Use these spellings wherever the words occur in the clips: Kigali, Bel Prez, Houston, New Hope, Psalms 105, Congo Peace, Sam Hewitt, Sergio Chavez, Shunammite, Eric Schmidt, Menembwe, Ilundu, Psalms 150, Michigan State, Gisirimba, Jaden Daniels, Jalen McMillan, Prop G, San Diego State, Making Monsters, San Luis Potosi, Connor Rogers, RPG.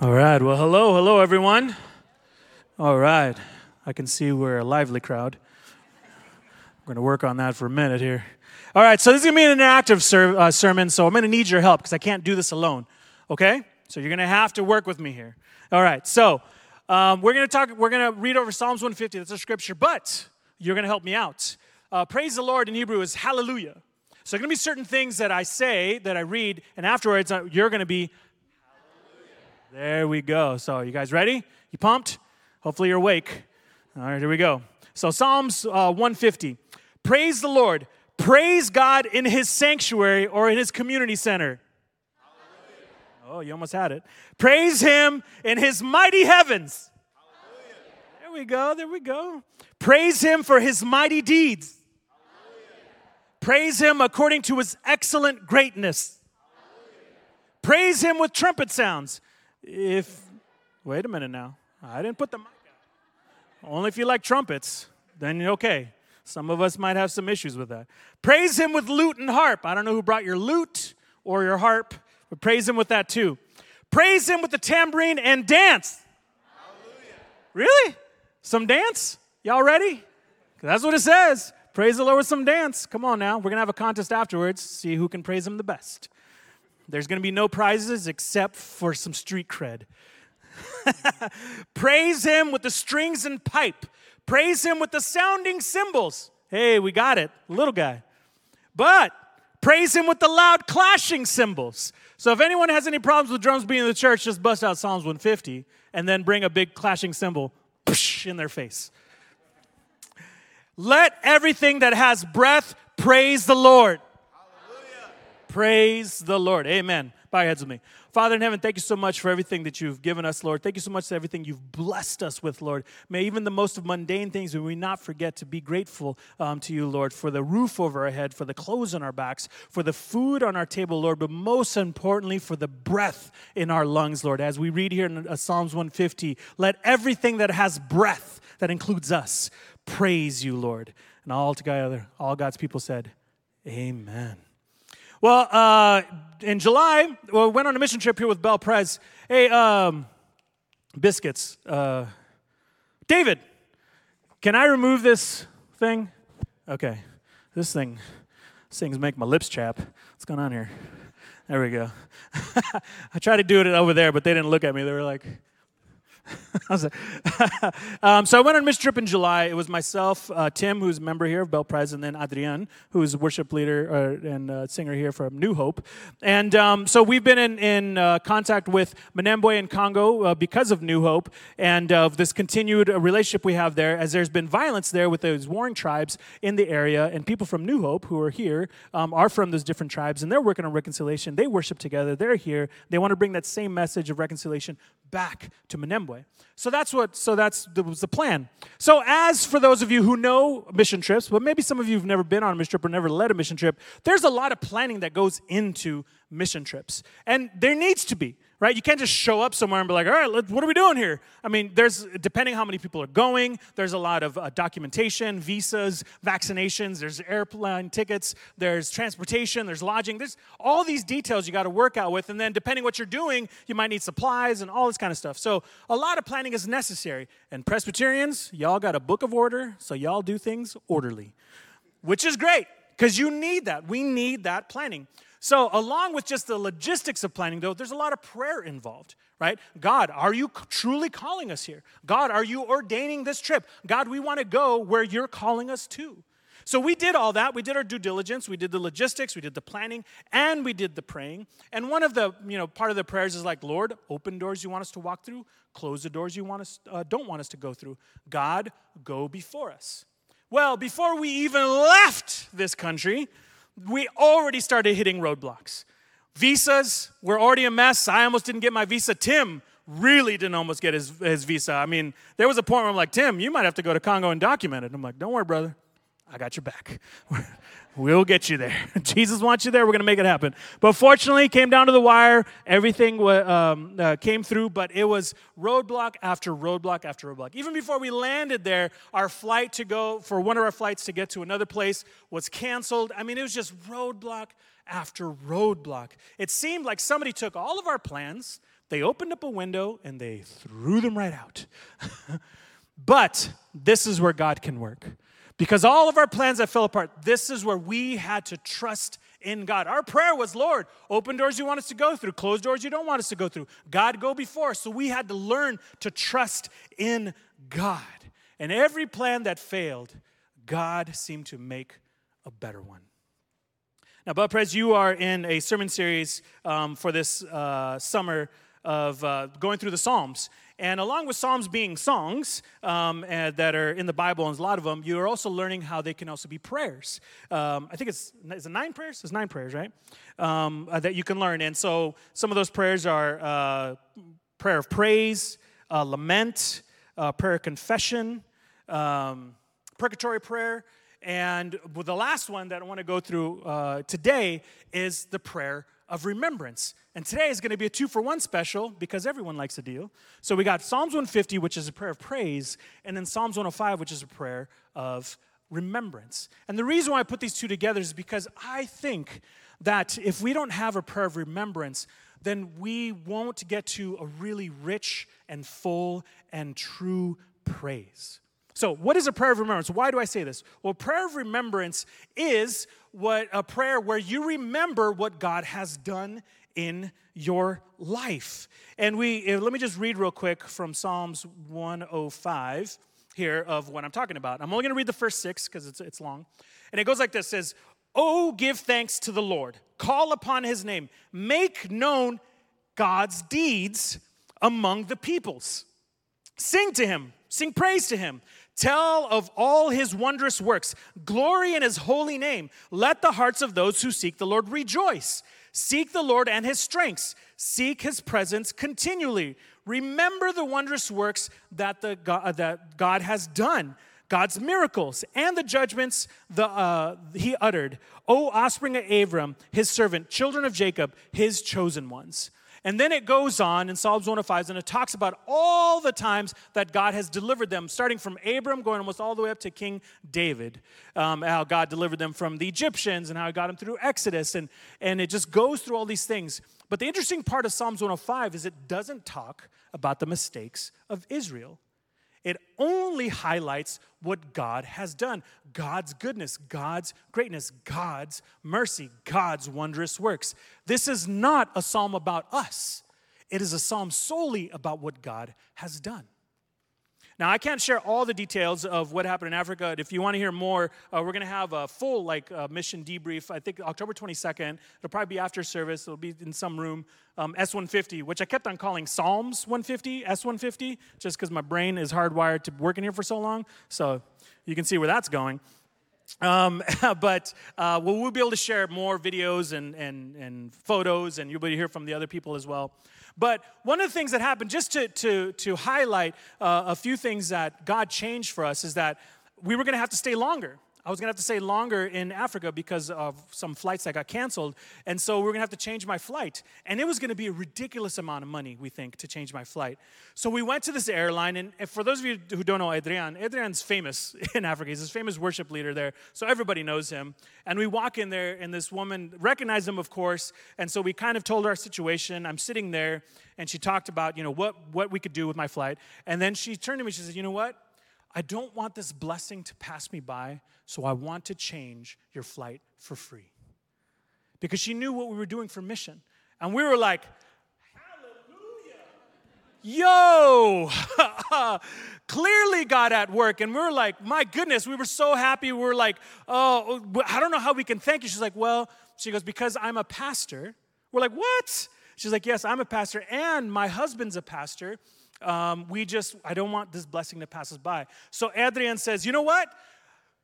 All right. Well, hello, everyone. All right. I can see we're a lively crowd. I'm going to work on that for a minute here. All right. So this is going to be an interactive sermon, so I'm going to need your help because I can't do this alone. Okay? So you're going to have to work with me here. All right. So we're going to read over Psalms 150. That's a scripture, but you're going to help me out. Praise the Lord in Hebrew is hallelujah. So there's going to be certain things that I say, that I read, and afterwards you're going to be there we go. So you guys ready? You pumped? Hopefully you're awake. All right, here we go. So Psalms 150. Praise the Lord. Praise God in his sanctuary or in his community center. Hallelujah. Oh, you almost had it. Praise him in his mighty heavens. Hallelujah. There we go. Praise him for his mighty deeds. Hallelujah. Praise him according to his excellent greatness. Hallelujah. Praise him with trumpet sounds. Wait a minute now. I didn't put the mic out. Only if you like trumpets, then you're okay. Some of us might have some issues with that. Praise him with lute and harp. I don't know who brought your lute or your harp, but praise him with that too. Praise him with the tambourine and dance. Hallelujah. Really? Some dance? Y'all ready? That's what it says. Praise the Lord with some dance. Come on now. We're going to have a contest afterwards. See who can praise him the best. There's going to be no prizes except for some street cred. Praise him with the strings and pipe. Praise him with the sounding cymbals. Hey, we got it, little guy. But praise him with the loud clashing cymbals. So if anyone has any problems with drums being in the church, just bust out Psalms 150 and then bring a big clashing cymbal in their face. Let everything that has breath praise the Lord. Praise the Lord. Amen. Bow your heads with me. Father in heaven, thank you so much for everything that you've given us, Lord. Thank you so much for everything you've blessed us with, Lord. May even the most mundane things we not forget to be grateful to you, Lord, for the roof over our head, for the clothes on our backs, for the food on our table, Lord, but most importantly, for the breath in our lungs, Lord. As we read here in Psalms 150, let everything that has breath, that includes us, praise you, Lord. And all together, all God's people said, amen. Well, in July, we went on a mission trip here with Bel Prez. Hey, biscuits. David, can I remove this thing? Okay. This thing. These things make my lips chap. What's going on here? There we go. I tried to do it over there, but they didn't look at me. They were like... So I went on a mission trip in July. It was myself, Tim, who's a member here of Bel Prez, and then Adrian, who's worship leader and singer here from New Hope. And so we've been in contact with Menembwe and Congo because of New Hope and of this continued relationship we have there, as there's been violence there with those warring tribes in the area. And people from New Hope who are here are from those different tribes, and they're working on reconciliation. They worship together. They're here. They want to bring that same message of reconciliation back to Menembwe. So that was the plan. So as for those of you who know mission trips, but maybe some of you have never been on a mission trip or never led a mission trip, there's a lot of planning that goes into mission trips. And there needs to be, right? You can't just show up somewhere and be like, all right, what are we doing here? I mean, depending how many people are going, there's a lot of documentation, visas, vaccinations, there's airplane tickets, there's transportation, there's lodging. There's all these details you got to work out with. And then depending what you're doing, you might need supplies and all this kind of stuff. So a lot of planning is necessary. And Presbyterians, y'all got a book of order, so y'all do things orderly, which is great because you need that. We need that planning. So along with just the logistics of planning, though, there's a lot of prayer involved, right? God, are you truly calling us here? God, are you ordaining this trip? God, we want to go where you're calling us to. So we did all that. We did our due diligence. We did the logistics. We did the planning. And we did the praying. And one of the, part of the prayers is like, Lord, open doors you want us to walk through. Close the doors you don't want us to go through. God, go before us. Well, before we even left this country... we already started hitting roadblocks. Visas were already a mess. I almost didn't get my visa. Tim really didn't almost get his visa. I mean, there was a point where I'm like, Tim, you might have to go to Congo and document it. And I'm like, don't worry, brother. I got your back. We'll get you there. Jesus wants you there. We're going to make it happen. But fortunately, it came down to the wire. Everything came through, but it was roadblock after roadblock after roadblock. Even before we landed there, our flight to go for one of our flights to get to another place was canceled. I mean, it was just roadblock after roadblock. It seemed like somebody took all of our plans, they opened up a window, and they threw them right out. But this is where God can work. Because all of our plans that fell apart, this is where we had to trust in God. Our prayer was, Lord, open doors you want us to go through, closed doors you don't want us to go through. God, go before. So we had to learn to trust in God. And every plan that failed, God seemed to make a better one. Now, Bel Prez, you are in a sermon series for this summer of going through the Psalms. And along with Psalms being songs that are in the Bible, and a lot of them, you're also learning how they can also be prayers. I think it's 9 prayers? It's 9 prayers, right? That you can learn. And so some of those prayers are prayer of praise, lament, prayer of confession, precatory prayer. And the last one that I want to go through today is the prayer of remembrance. And today is going to be a 2-for-1 special because everyone likes a deal. So we got Psalms 150, which is a prayer of praise, and then Psalms 105, which is a prayer of remembrance. And the reason why I put these two together is because I think that if we don't have a prayer of remembrance, then we won't get to a really rich and full and true praise. So what is a prayer of remembrance? Why do I say this? Well, prayer of remembrance is what a prayer where you remember what God has done in your life. And let me just read real quick from Psalms 105 here of what I'm talking about. I'm only going to read the first 6 because it's long. And it goes like this. It says, "Oh, give thanks to the Lord. Call upon his name. Make known God's deeds among the peoples. Sing to him. Sing praise to him. Tell of all his wondrous works. Glory in his holy name. Let the hearts of those who seek the Lord rejoice. Seek the Lord and his strengths. Seek his presence continually. Remember the wondrous works that that God has done, God's miracles and the judgments he uttered. O offspring of Abram, his servant, children of Jacob, his chosen ones." And then it goes on in Psalms 105, and it talks about all the times that God has delivered them, starting from Abram, going almost all the way up to King David, how God delivered them from the Egyptians and how he got them through Exodus, and it just goes through all these things. But the interesting part of Psalms 105 is it doesn't talk about the mistakes of Israel. It only highlights what God has done, God's goodness, God's greatness, God's mercy, God's wondrous works. This is not a psalm about us. It is a psalm solely about what God has done. Now, I can't share all the details of what happened in Africa. And if you want to hear more, we're going to have a full mission debrief, I think October 22nd. It'll probably be after service. It'll be in some room, S150, which I kept on calling Psalms 150, S150, just because my brain is hardwired to working here for so long. So you can see where that's going. But we'll be able to share more videos and photos, and you'll be able to hear from the other people as well. But one of the things that happened, just to highlight a few things that God changed for us, is that we were going to have to stay longer. I was going to have to stay longer in Africa because of some flights that got canceled. And so we were going to have to change my flight. And it was going to be a ridiculous amount of money, we think, to change my flight. So we went to this airline. And for those of you who don't know Adrian's famous in Africa. He's this famous worship leader there. So everybody knows him. And we walk in there, and this woman recognized him, of course. And so we kind of told her our situation. I'm sitting there, and she talked about, what we could do with my flight. And then she turned to me. She said, "You know what? I don't want this blessing to pass me by, so I want to change your flight for free." Because she knew what we were doing for mission. And we were like, hallelujah. Yo, clearly God at work. And we were like, my goodness, we were so happy. We were like, oh, I don't know how we can thank you. She's like, well, she goes, because I'm a pastor. We're like, what? She's like, yes, I'm a pastor, and my husband's a pastor. I don't want this blessing to pass us by. So Adrian says, you know what?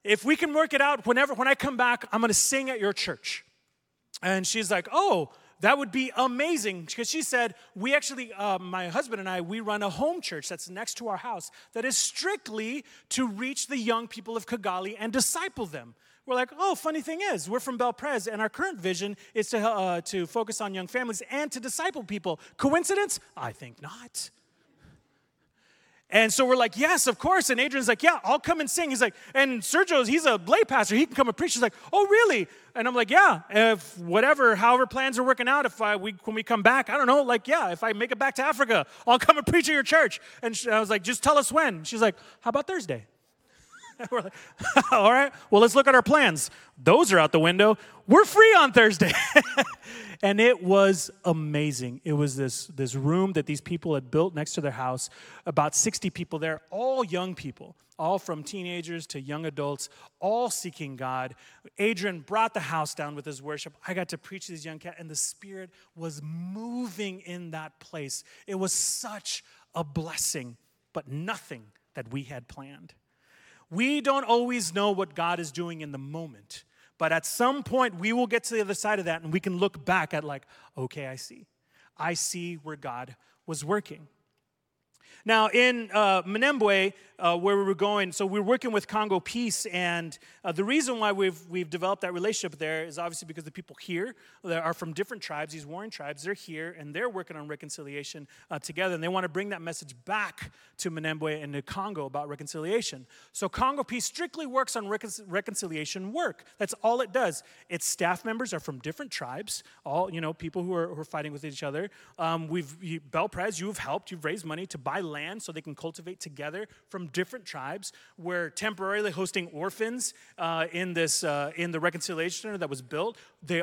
If we can work it out, when I come back, I'm going to sing at your church. And she's like, oh, That would be amazing, because she said, we actually, my husband and I, we run a home church that's next to our house that is strictly to reach the young people of Kigali and disciple them. We're like, oh, funny thing is, we're from Bel Prez, and our current vision is to focus on young families and to disciple people. Coincidence? I think not. And so we're like, yes, of course. And Adrian's like, yeah, I'll come and sing. He's like, and Sergio, he's a lay pastor. He can come and preach. He's like, oh, really? And I'm like, yeah, if whatever, however plans are working out, when we come back, I don't know, like, yeah, if I make it back to Africa, I'll come and preach at your church. And I was like, just tell us when. She's like, how about Thursday? We're like, all right, well, let's look at our plans. Those are out the window. We're free on Thursday. And it was amazing. It was this room that these people had built next to their house, about 60 people there, all young people, all from teenagers to young adults, all seeking God. Adrian brought the house down with his worship. I got to preach to these young cats, and the Spirit was moving in that place. It was such a blessing, but nothing that we had planned. We don't always know what God is doing in the moment, but at some point we will get to the other side of that and we can look back at like, okay, I see where God was working. Now in Menembwe, where we were going, so we were working with Congo Peace, and the reason why we've developed that relationship there is obviously because the people here that are from different tribes, these warring tribes, they're here and they're working on reconciliation together, and they want to bring that message back to Menembwe and to Congo about reconciliation. So Congo Peace strictly works on reconciliation work. That's all it does. Its staff members are from different tribes, all people who are fighting with each other. Bel Prez, you've helped, you've raised money to buy land so they can cultivate together from different tribes. We're temporarily hosting orphans in the reconciliation center that was built.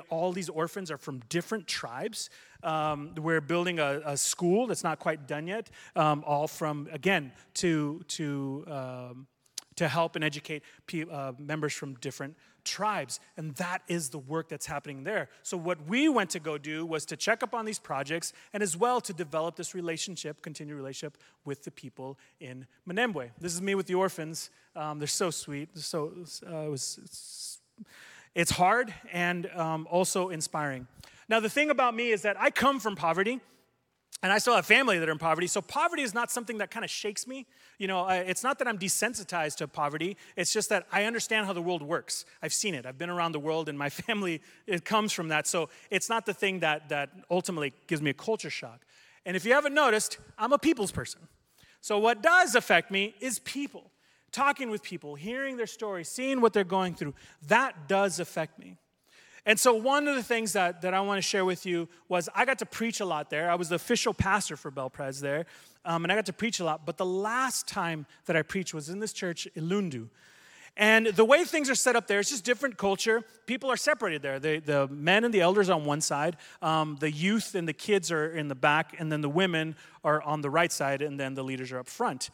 All these orphans are from different tribes. We're building a school that's not quite done yet, all from, again, to help and educate members from different tribes. And that is the work that's happening there. So what we went to go do was to check up on these projects and as well to develop this continued relationship with the people in Menembwe. This is me with the orphans. They're so sweet. So it's hard and also inspiring. Now, the thing about me is that I come from poverty. And I still have family that are in poverty, so poverty is not something that kind of shakes me. It's not that I'm desensitized to poverty. It's just that I understand how the world works. I've seen it. I've been around the world, and my family, it comes from that. So it's not the thing that ultimately gives me a culture shock. And if you haven't noticed, I'm a people's person. So what does affect me is people, talking with people, hearing their stories, seeing what they're going through. That does affect me. And so one of the things that I want to share with you was I got to preach a lot there. I was the official pastor for Bel Prez there, and I got to preach a lot. But the last time that I preached was in this church, Ilundu. And the way things are set up there, it's just different culture. People are separated there. The men and the elders on one side, the youth and the kids are in the back, and then the women are on the right side, and then the leaders are up front.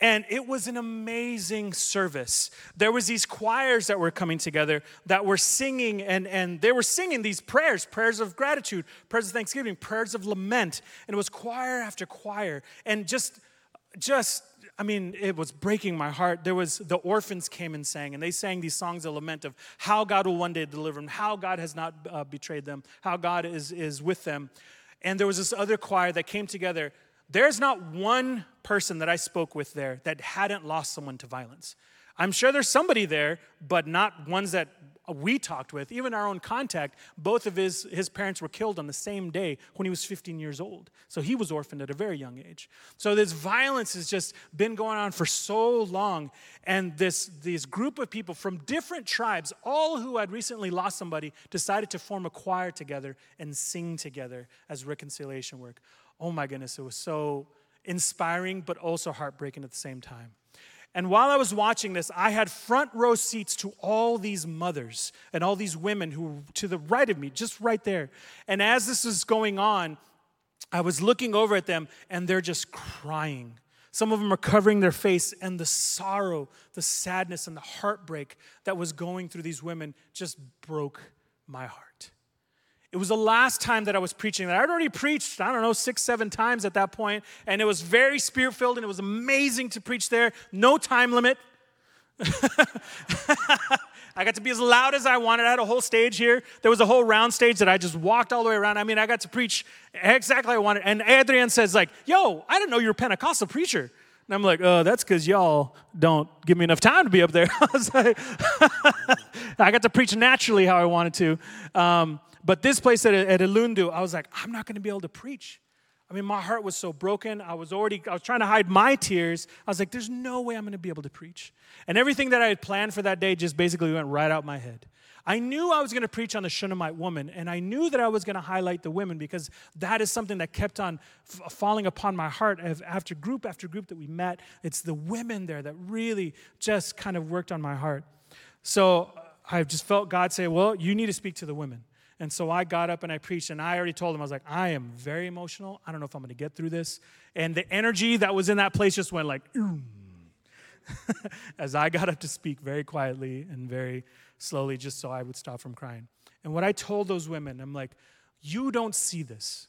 And it was an amazing service. There was these choirs that were coming together that were singing, and they were singing these prayers of gratitude, prayers of thanksgiving, prayers of lament. And it was choir after choir. And it was breaking my heart. The orphans came and sang, and they sang these songs of lament of how God will one day deliver them, how God has not betrayed them, how God is with them. And there was this other choir that came together. There's not one person that I spoke with there that hadn't lost someone to violence. I'm sure there's somebody there, but not ones that we talked with. Even our own contact, both of his parents were killed on the same day when he was 15 years old. So he was orphaned at a very young age. So this violence has just been going on for so long. And this group of people from different tribes, all who had recently lost somebody, decided to form a choir together and sing together as reconciliation work. Oh my goodness, it was so inspiring, but also heartbreaking at the same time. And while I was watching this, I had front row seats to all these mothers and all these women who were to the right of me, just right there. And as this was going on, I was looking over at them, and they're just crying. Some of them are covering their face, and the sorrow, the sadness, and the heartbreak that was going through these women just broke my heart. It was the last time that I was preaching that. I'd already preached, 6-7 times at that point, and it was very spirit-filled, and it was amazing to preach there. No time limit. I got to be as loud as I wanted. I had a whole stage here. There was a whole round stage that I just walked all the way around. I mean, I got to preach exactly how I wanted. And Adrian says like, yo, I didn't know you were a Pentecostal preacher. And I'm like, oh, that's because y'all don't give me enough time to be up there. I was like, I got to preach naturally how I wanted to. But this place at Ilundu, I was like, I'm not going to be able to preach. I mean, my heart was so broken. I was trying to hide my tears. I was like, there's no way I'm going to be able to preach. And everything that I had planned for that day just basically went right out my head. I knew I was going to preach on the Shunammite woman, and I knew that I was going to highlight the women because that is something that kept on falling upon my heart after group that we met. It's the women there that really just kind of worked on my heart. So I just felt God say, well, you need to speak to the women. And so I got up and I preached, and I already told him, I was like, I am very emotional. I don't know if I'm going to get through this. And the energy that was in that place just went like, as I got up to speak very quietly and very slowly, just so I would stop from crying. And what I told those women, I'm like, you don't see this,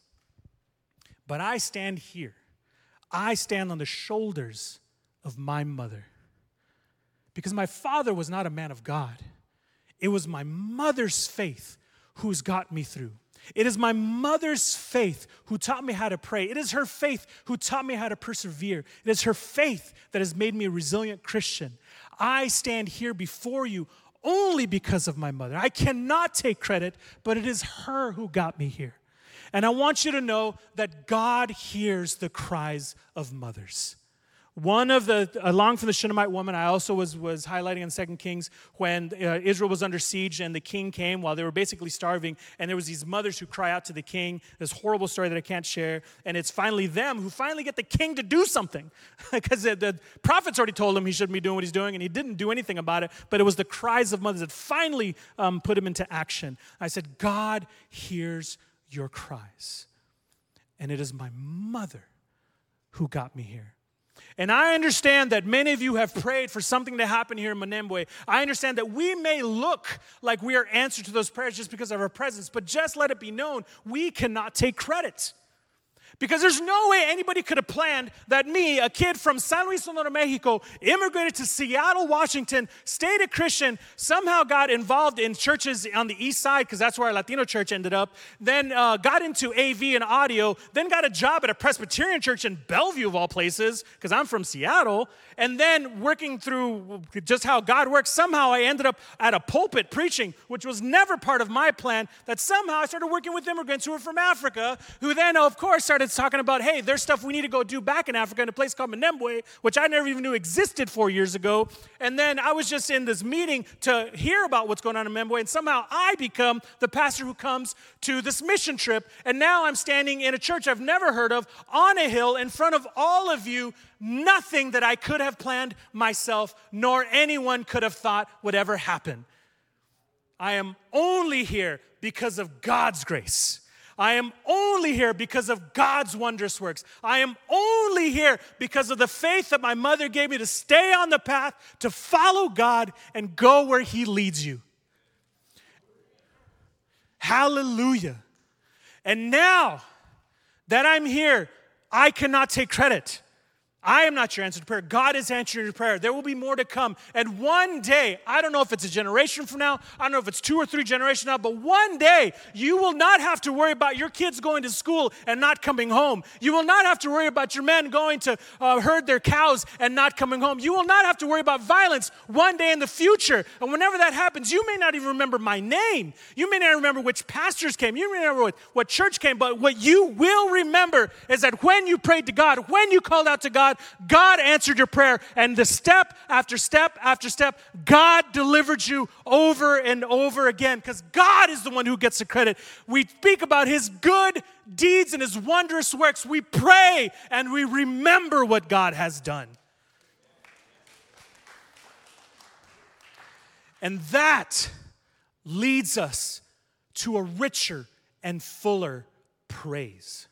but I stand here. I stand on the shoulders of my mother. Because my father was not a man of God. It was my mother's faith who's got me through. It is my mother's faith who taught me how to pray. It is her faith who taught me how to persevere. It is her faith that has made me a resilient Christian. I stand here before you only because of my mother. I cannot take credit, but it is her who got me here. And I want you to know that God hears the cries of mothers. Along from the Shunammite woman, I also was highlighting in 2 Kings when Israel was under siege and the king came while they were basically starving, and there was these mothers who cry out to the king, this horrible story that I can't share, and it's finally them who finally get the king to do something because the prophets already told him he shouldn't be doing what he's doing, and he didn't do anything about it, but it was the cries of mothers that finally put him into action. I said, God hears your cries, and it is my mother who got me here. And I understand that many of you have prayed for something to happen here in Menembwe. I understand that we may look like we are answered to those prayers just because of our presence, but just let it be known, we cannot take credit. Because there's no way anybody could have planned that me, a kid from San Luis Potosi, Mexico, immigrated to Seattle, Washington, stayed a Christian, somehow got involved in churches on the east side, because that's where our Latino church ended up, then got into AV and audio, then got a job at a Presbyterian church in Bellevue, of all places, because I'm from Seattle, and then working through just how God works, somehow I ended up at a pulpit preaching, which was never part of my plan, that somehow I started working with immigrants who were from Africa, who then, of course, started talking about, hey, there's stuff we need to go do back in Africa in a place called Menembwe, which I never even knew existed 4 years ago. And then I was just in this meeting to hear about what's going on in Menembwe, and somehow I become the pastor who comes to this mission trip, and now I'm standing in a church I've never heard of on a hill in front of all of you, nothing that I could have planned myself, nor anyone could have thought would ever happen. I am only here because of God's grace. I am only here because of God's wondrous works. I am only here because of the faith that my mother gave me to stay on the path, to follow God and go where he leads you. Hallelujah. And now that I'm here, I cannot take credit. I am not your answer to prayer. God is answering your prayer. There will be more to come. And one day, I don't know if it's a generation from now, I don't know if it's 2 or 3 generations now, but one day you will not have to worry about your kids going to school and not coming home. You will not have to worry about your men going to herd their cows and not coming home. You will not have to worry about violence one day in the future. And whenever that happens, you may not even remember my name. You may not remember which pastors came. You may not remember what church came. But what you will remember is that when you prayed to God, when you called out to God, God answered your prayer, and the step after step after step, God delivered you over and over again, because God is the one who gets the credit. We speak about his good deeds and his wondrous works. We pray and we remember what God has done. And that leads us to a richer and fuller praise.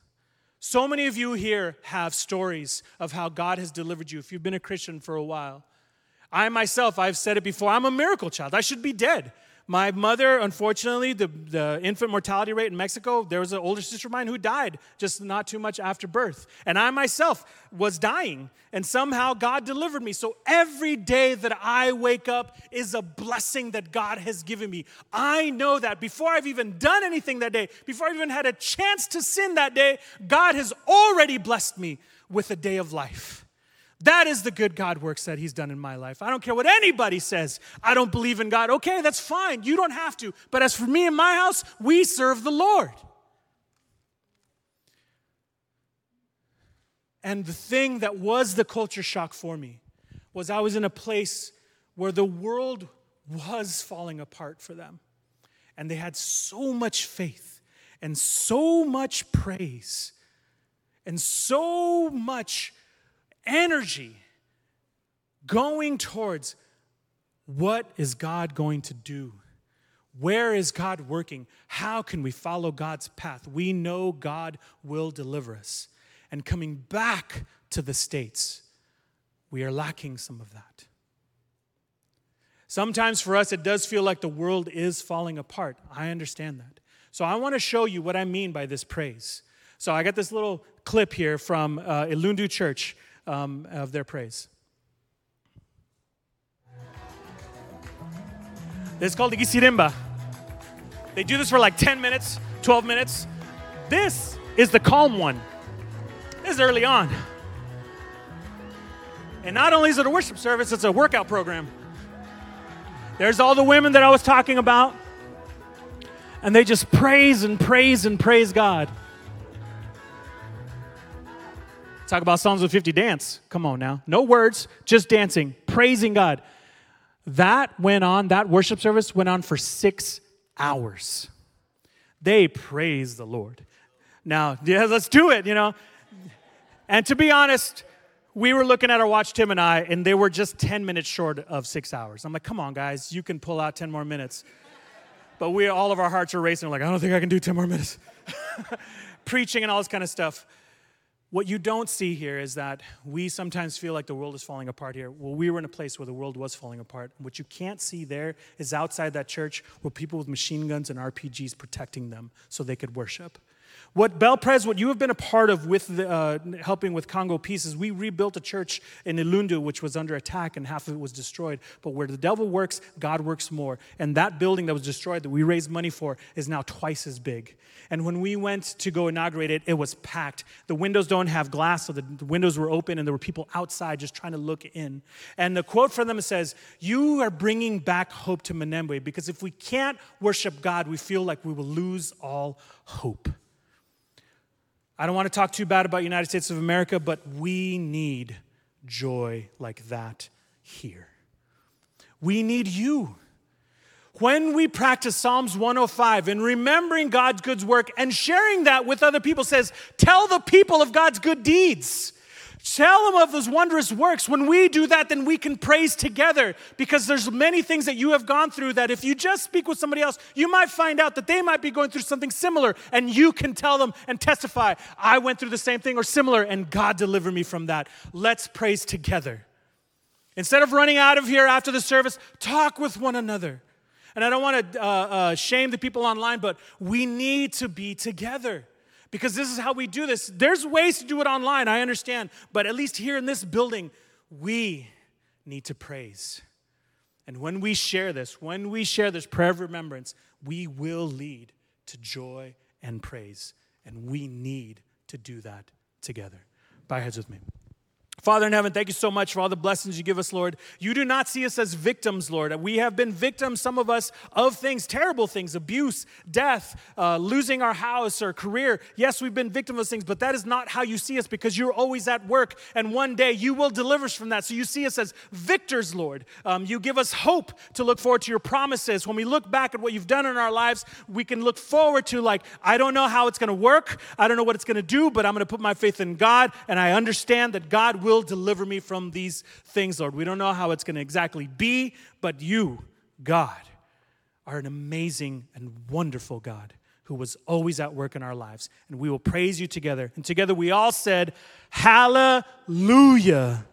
So many of you here have stories of how God has delivered you if you've been a Christian for a while. I've said it before, I'm a miracle child. I should be dead. My mother, unfortunately, the infant mortality rate in Mexico, there was an older sister of mine who died just not too much after birth. And I myself was dying. And somehow God delivered me. So every day that I wake up is a blessing that God has given me. I know that before I've even done anything that day, before I've even had a chance to sin that day, God has already blessed me with a day of life. That is the good God works that he's done in my life. I don't care what anybody says. I don't believe in God. Okay, that's fine. You don't have to. But as for me and my house, we serve the Lord. And the thing that was the culture shock for me was I was in a place where the world was falling apart for them. And they had so much faith and so much praise and so much energy going towards what is God going to do? Where is God working? How can we follow God's path? We know God will deliver us. And coming back to the States, we are lacking some of that. Sometimes for us, it does feel like the world is falling apart. I understand that. So I want to show you what I mean by this praise. So I got this little clip here from Ilundu Church. Of their praise. This is called the Gisirimba. They do this for like 10 minutes, 12 minutes. This is the calm one. This is early on. And not only is it a worship service, it's a workout program. There's all the women that I was talking about. And they just praise and praise and praise God. Talk about Psalms 150 dance. Come on now. No words, just dancing, praising God. That went on, that worship service went on for 6 hours. They praise the Lord. Now, yeah, let's do it, you know. And to be honest, we were looking at our watch, Tim and I, and they were just 10 minutes short of 6 hours. I'm like, come on, guys, you can pull out 10 more minutes. But we, all of our hearts are racing. We're like, I don't think I can do 10 more minutes. Preaching and all this kind of stuff. What you don't see here is that we sometimes feel like the world is falling apart here. Well, we were in a place where the world was falling apart. What you can't see there is outside that church were people with machine guns and RPGs protecting them so they could worship. What Bel Prez, what you have been a part of with helping with Congo Peace is we rebuilt a church in Ilundu, which was under attack and half of it was destroyed. But where the devil works, God works more. And that building that was destroyed that we raised money for is now twice as big. And when we went to go inaugurate it, it was packed. The windows don't have glass, so the windows were open and there were people outside just trying to look in. And the quote from them says, "You are bringing back hope to Menembwe because if we can't worship God, we feel like we will lose all hope." I don't want to talk too bad about United States of America, but we need joy like that here. We need you. When we practice Psalms 105 and remembering God's good work and sharing that with other people says, tell the people of God's good deeds. Tell them of those wondrous works. When we do that, then we can praise together because there's many things that you have gone through that if you just speak with somebody else, you might find out that they might be going through something similar and you can tell them and testify, I went through the same thing or similar and God delivered me from that. Let's praise together. Instead of running out of here after the service, talk with one another. And I don't want to shame the people online, but we need to be together. Because this is how we do this. There's ways to do it online, I understand. But at least here in this building, we need to praise. And when we share this prayer of remembrance, we will lead to joy and praise. And we need to do that together. Bow your heads with me. Father in heaven, thank you so much for all the blessings you give us, Lord. You do not see us as victims, Lord. We have been victims, some of us, of things, terrible things, abuse, death, losing our house or career. Yes, we've been victims of those things, but that is not how you see us because you're always at work, and one day you will deliver us from that. So you see us as victors, Lord. You give us hope to look forward to your promises. When we look back at what you've done in our lives, we can look forward to like, I don't know how it's going to work. I don't know what it's going to do, but I'm going to put my faith in God, and I understand that God will deliver me from these things, Lord. We don't know how it's going to exactly be, but you, God, are an amazing and wonderful God who was always at work in our lives. And we will praise you together. And together we all said, Hallelujah.